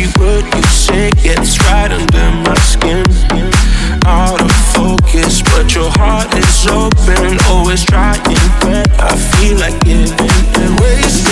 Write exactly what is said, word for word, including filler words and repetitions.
every word you say gets right under my skin. Out of focus, but your heart is open, always trying, but I feel like giving it away.